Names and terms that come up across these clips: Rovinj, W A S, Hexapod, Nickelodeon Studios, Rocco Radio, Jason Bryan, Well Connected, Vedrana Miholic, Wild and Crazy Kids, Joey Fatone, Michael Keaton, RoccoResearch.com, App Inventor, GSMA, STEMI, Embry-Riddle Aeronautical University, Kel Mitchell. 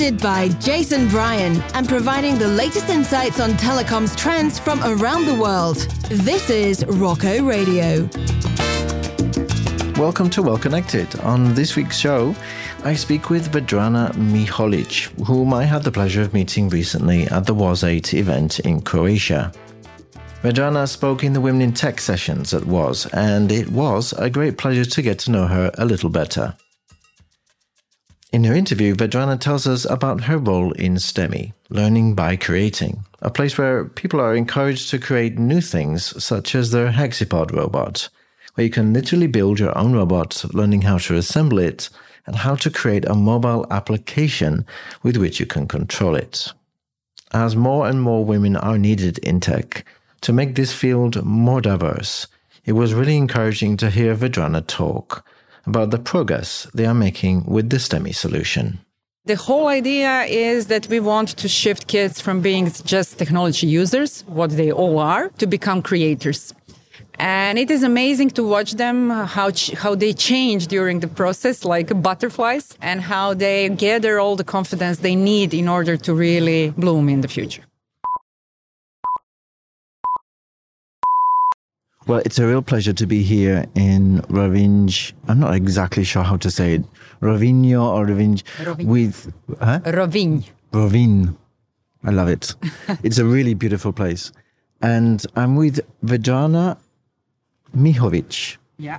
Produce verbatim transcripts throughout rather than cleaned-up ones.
hosted by Jason Bryan and providing the latest insights on telecoms trends from around the world. This is Rocco Radio. Welcome to Well Connected. On this week's show, I speak with Vedrana Miholic, whom I had the pleasure of meeting recently at the W A S eight event in Croatia. Vedrana spoke in the Women in Tech sessions at W A S, and it was a great pleasure to get to know her a little better. In her interview, Vedrana tells us about her role in STEMI, Learning by Creating, a place where people are encouraged to create new things, such as their Hexapod robot, where you can literally build your own robot, learning how to assemble it, and how to create a mobile application with which you can control it. As more and more women are needed in tech, to make this field more diverse, it was really encouraging to hear Vedrana talk about the progress they are making with the STEMI solution. The whole idea is that we want to shift kids from being just technology users, what they all are, to become creators. And it is amazing to watch them, how ch- how they change during the process, like butterflies, and how they gather all the confidence they need in order to really bloom in the future. Well, it's a real pleasure to be here in Rovinj. I'm not exactly sure how to say it. Rovinjo or Rovinj? Rovinj. With, huh? Rovinj. Rovinj. I love it. It's a really beautiful place. And I'm with Vedrana Miholic. Yeah.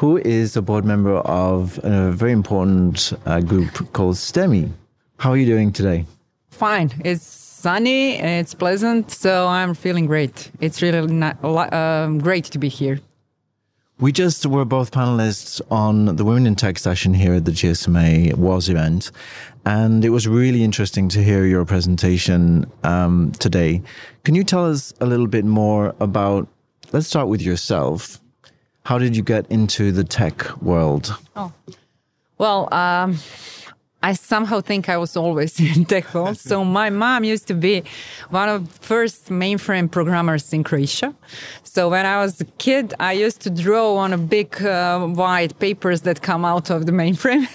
Who is a board member of a very important uh, group called STEMI. How are you doing today? Fine. It's sunny, it's pleasant, so I'm feeling great. It's really not, um, great to be here. We just were both panelists on the Women in Tech session here at the G S M A W A S event, and it was really interesting to hear your presentation um, today. Can you tell us a little bit more about, let's start with yourself. How did you get into the tech world? Oh, well... Um, I somehow think I was always in tech world. So my mom used to be one of the first mainframe programmers in Croatia. So when I was a kid, I used to draw on a big uh, white papers that come out of the mainframe.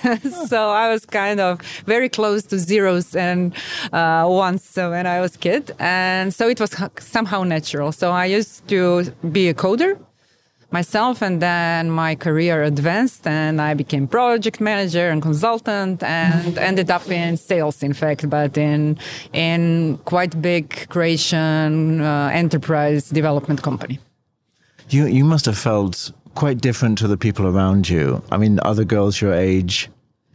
So I was kind of very close to zeros and uh, ones when I was a kid. And so it was somehow natural. So I used to be a coder myself, and then my career advanced and I became project manager and consultant and ended up in sales, in fact, but in in quite big Croatian uh, enterprise development company. You you must have felt quite different to the people around you. I mean, other girls your age.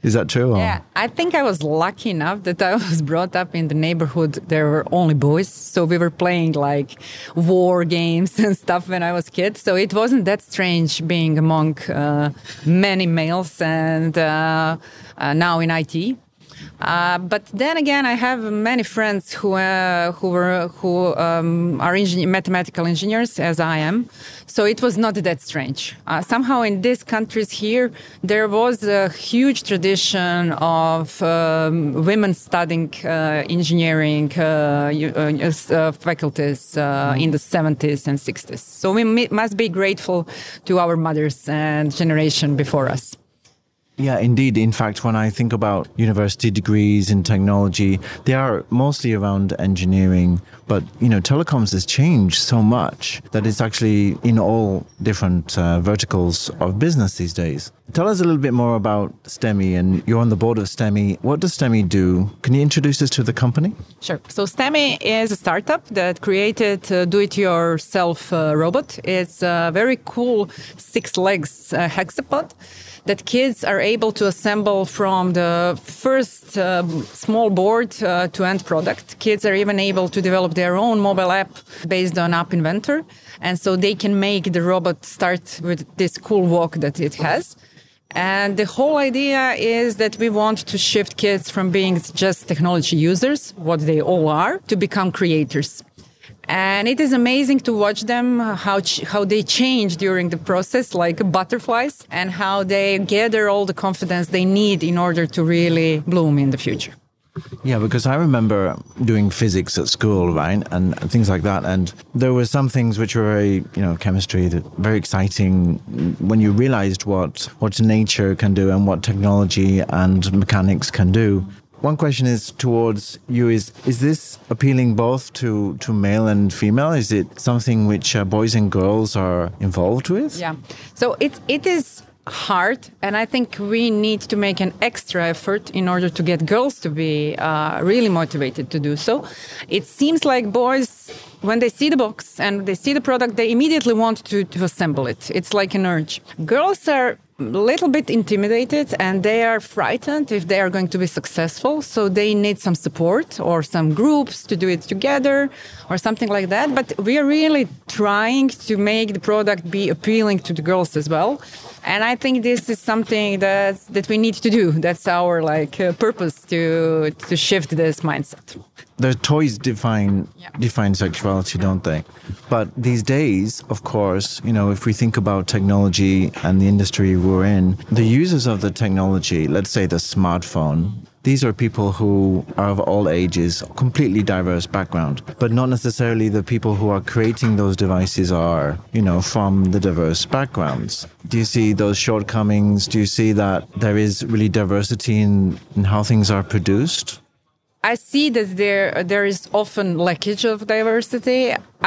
Is that true? Or? Yeah, I think I was lucky enough that I was brought up in the neighborhood. There were only boys, so we were playing like war games and stuff when I was a kid. So it wasn't that strange being among uh, many males and uh, uh, now in I T. Uh, but then again, I have many friends who uh, who were who um, are engin- mathematical engineers, as I am. So it was not that strange. Uh, somehow, in these countries here, there was a huge tradition of um, women studying uh, engineering uh, uh, faculties uh, in the seventies and sixties. So we m- must be grateful to our mothers and generation before us. Yeah, indeed. In fact, when I think about university degrees in technology, they are mostly around engineering. But, you know, telecoms has changed so much that it's actually in all different uh, verticals of business these days. Tell us a little bit more about STEMI, and you're on the board of STEMI. What does STEMI do? Can you introduce us to the company? Sure. So STEMI is a startup that created a do-it-yourself uh, robot. It's a very cool six legs uh, hexapod that kids are able to assemble from the first uh, small board uh, to end product. Kids are even able to develop their own mobile app based on App Inventor. And so they can make the robot start with this cool walk that it has. And the whole idea is that we want to shift kids from being just technology users, what they all are, to become creators. And it is amazing to watch them, how ch- how they change during the process, like butterflies, and how they gather all the confidence they need in order to really bloom in the future. Yeah, because I remember doing physics at school, right, and, and things like that. And there were some things which were very, you know, chemistry, that very exciting when you realized what, what nature can do and what technology and mechanics can do. one question is towards you is, is this appealing both to, to male and female? Is it something which uh, boys and girls are involved with? Yeah. So it it is hard, and I think we need to make an extra effort in order to get girls to be uh, really motivated to do so. It seems like boys, when they see the box and they see the product, they immediately want to, to assemble it. It's like an urge. Girls are a little bit intimidated and they are frightened if they are going to be successful. So they need some support or some groups to do it together or something like that. But we are really trying to make the product be appealing to the girls as well. And I think this is something that that we need to do. That's our like uh, purpose to to shift this mindset. The toys define yeah. define sexuality, don't they? But these days, of course, you know, if we think about technology and the industry we're in, the users of the technology, let's say the smartphone, these are people who are of all ages, completely diverse background, but not necessarily the people who are creating those devices are, you know, from the diverse backgrounds. Do you see those shortcomings? Do you see that there is really diversity in, in how things are produced? I see that there there is often lackage of diversity.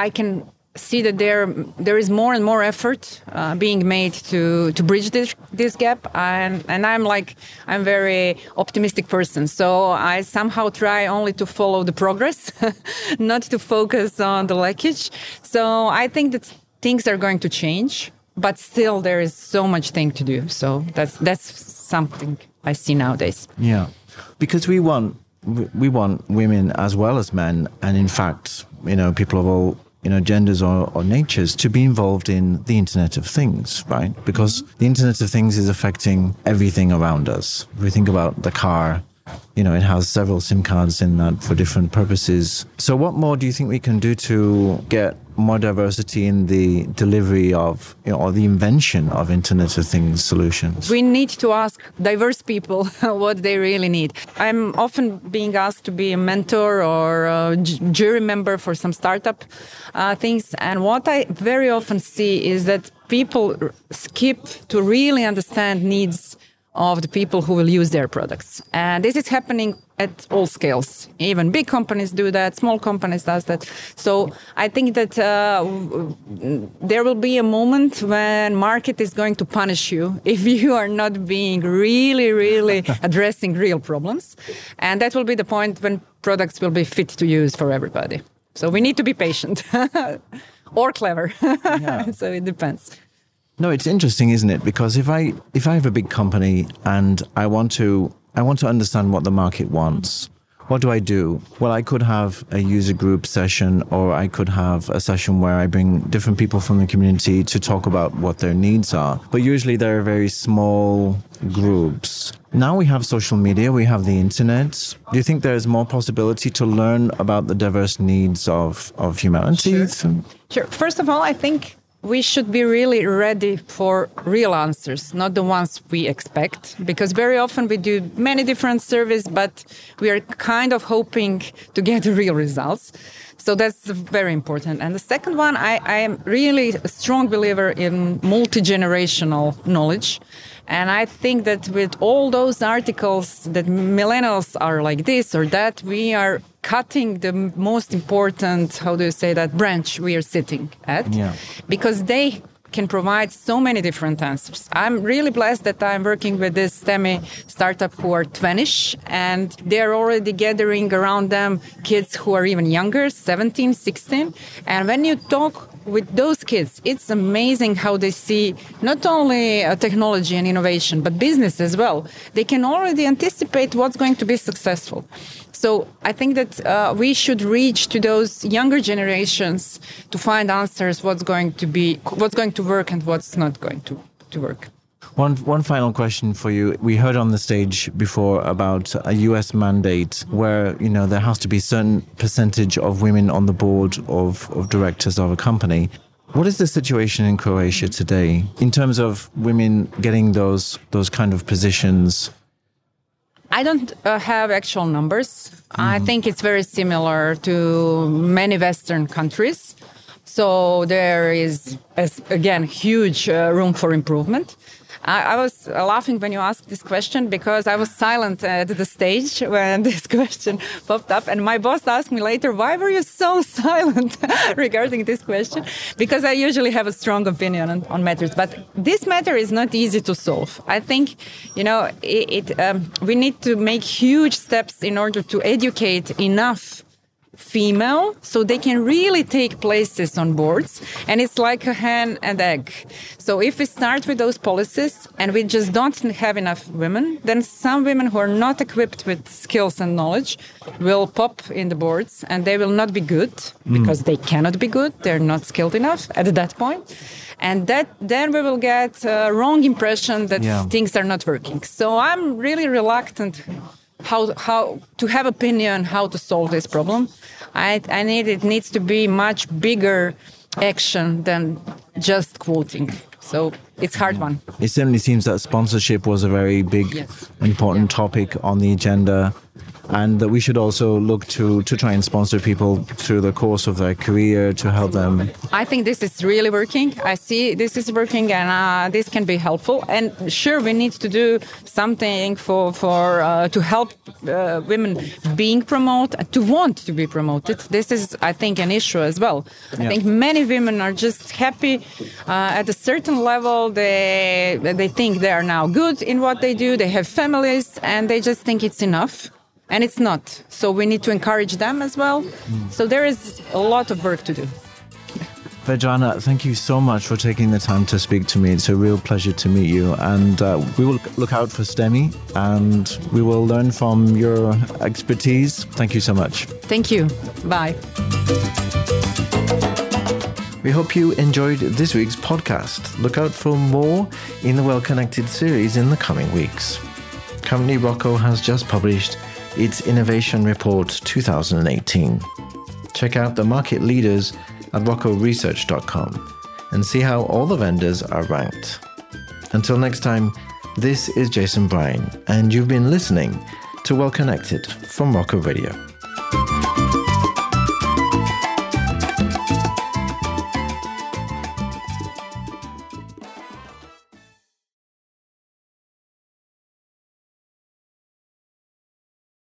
I can see that there there is more and more effort uh, being made to to bridge this this gap, and and I'm like I'm very optimistic person, so I somehow try only to follow the progress, not to focus on the lackage. So I think that things are going to change, but still there is so much thing to do. So that's that's something I see nowadays. Yeah, because we want we want women as well as men, and in fact, you know, people of all, you know, genders or, or natures to be involved in the Internet of Things, right? Because the Internet of Things is affecting everything around us. If we think about the car, you know, it has several SIM cards in that for different purposes. So what more do you think we can do to get more diversity in the delivery of, you know, or the invention of Internet of Things solutions? We need to ask diverse people what they really need. I'm often being asked to be a mentor or a jury member for some startup uh, things. And what I very often see is that people skip to really understand needs of the people who will use their products. And this is happening at all scales. Even big companies do that, small companies does that. So I think that uh, there will be a moment when market is going to punish you if you are not being really, really addressing real problems. And that will be the point when products will be fit to use for everybody. So we need to be patient or clever. Yeah. So it depends. No, it's interesting, isn't it? Because if I if I have a big company and I want to I want to understand what the market wants, what do I do? Well, I could have a user group session, or I could have a session where I bring different people from the community to talk about what their needs are. But usually there are very small groups. Now we have social media, we have the internet. Do you think there is more possibility to learn about the diverse needs of, of humanity? Sure. Sure. First of all, I think we should be really ready for real answers, not the ones we expect, because very often we do many different surveys, but we are kind of hoping to get real results. So that's very important. And the second one, I, I am really a strong believer in multi-generational knowledge. And I think that with all those articles that millennials are like this or that, we are cutting the most important, how do you say that, branch we are sitting at. Yeah. Because they can provide so many different answers. I'm really blessed that I'm working with this STEMI startup who are twenty-ish, and they're already gathering around them kids who are even younger, seventeen, sixteen. And when you talk with those kids, it's amazing how they see not only uh, technology and innovation, but business as well. They can already anticipate what's going to be successful. So I think that uh, we should reach to those younger generations to find answers what's going to be, what's going to work and what's not going to, to work. One one final question for you. We heard on the stage before about a U S mandate where, you know, there has to be a certain percentage of women on the board of, of directors of a company. What is the situation in Croatia today in terms of women getting those those kind of positions? I don't uh, have actual numbers. Mm-hmm. I think it's very similar to many Western countries. So there is, as, again, huge uh, room for improvement. I, I was laughing when you asked this question because I was silent at the stage when this question popped up. And my boss asked me later, why were you so silent regarding this question? Because I usually have a strong opinion on, on matters. But this matter is not easy to solve. I think, you know, it, it, um, we need to make huge steps in order to educate enough female, so they can really take places on boards. And it's like a hen and egg. So if we start with those policies and we just don't have enough women, then some women who are not equipped with skills and knowledge will pop in the boards and they will not be good mm. because they cannot be good. They're not skilled enough at that point. And that then we will get a wrong impression that yeah. things are not working. So I'm really reluctant How how to have opinion how to solve this problem. I I need it needs to be much bigger action than just quoting. So it's a hard yeah. one. It certainly seems that sponsorship was a very big, yes. important yeah. topic on the agenda, and that we should also look to to try and sponsor people through the course of their career to help them. I think this is really working. I see this is working, and uh, this can be helpful. And sure, we need to do something for for uh, to help uh, women being promoted, to want to be promoted. This is, I think, an issue as well. I yeah. think many women are just happy uh, at a certain level. They they think they are now good in what they do. They have families, and they just think it's enough. And it's not. So we need to encourage them as well. Mm. So there is a lot of work to do. Vedrana, thank you so much for taking the time to speak to me. It's a real pleasure to meet you. And uh, we will look out for STEMI and we will learn from your expertise. Thank you so much. Thank you. Bye. We hope you enjoyed this week's podcast. Look out for more in the Well Connected series in the coming weeks. Currently, Rocco has just published its Innovation Report twenty eighteen. Check out the market leaders at Rocco Research dot com and see how all the vendors are ranked. Until next time, this is Jason Bryan, and you've been listening to Well Connected from Rocco Radio.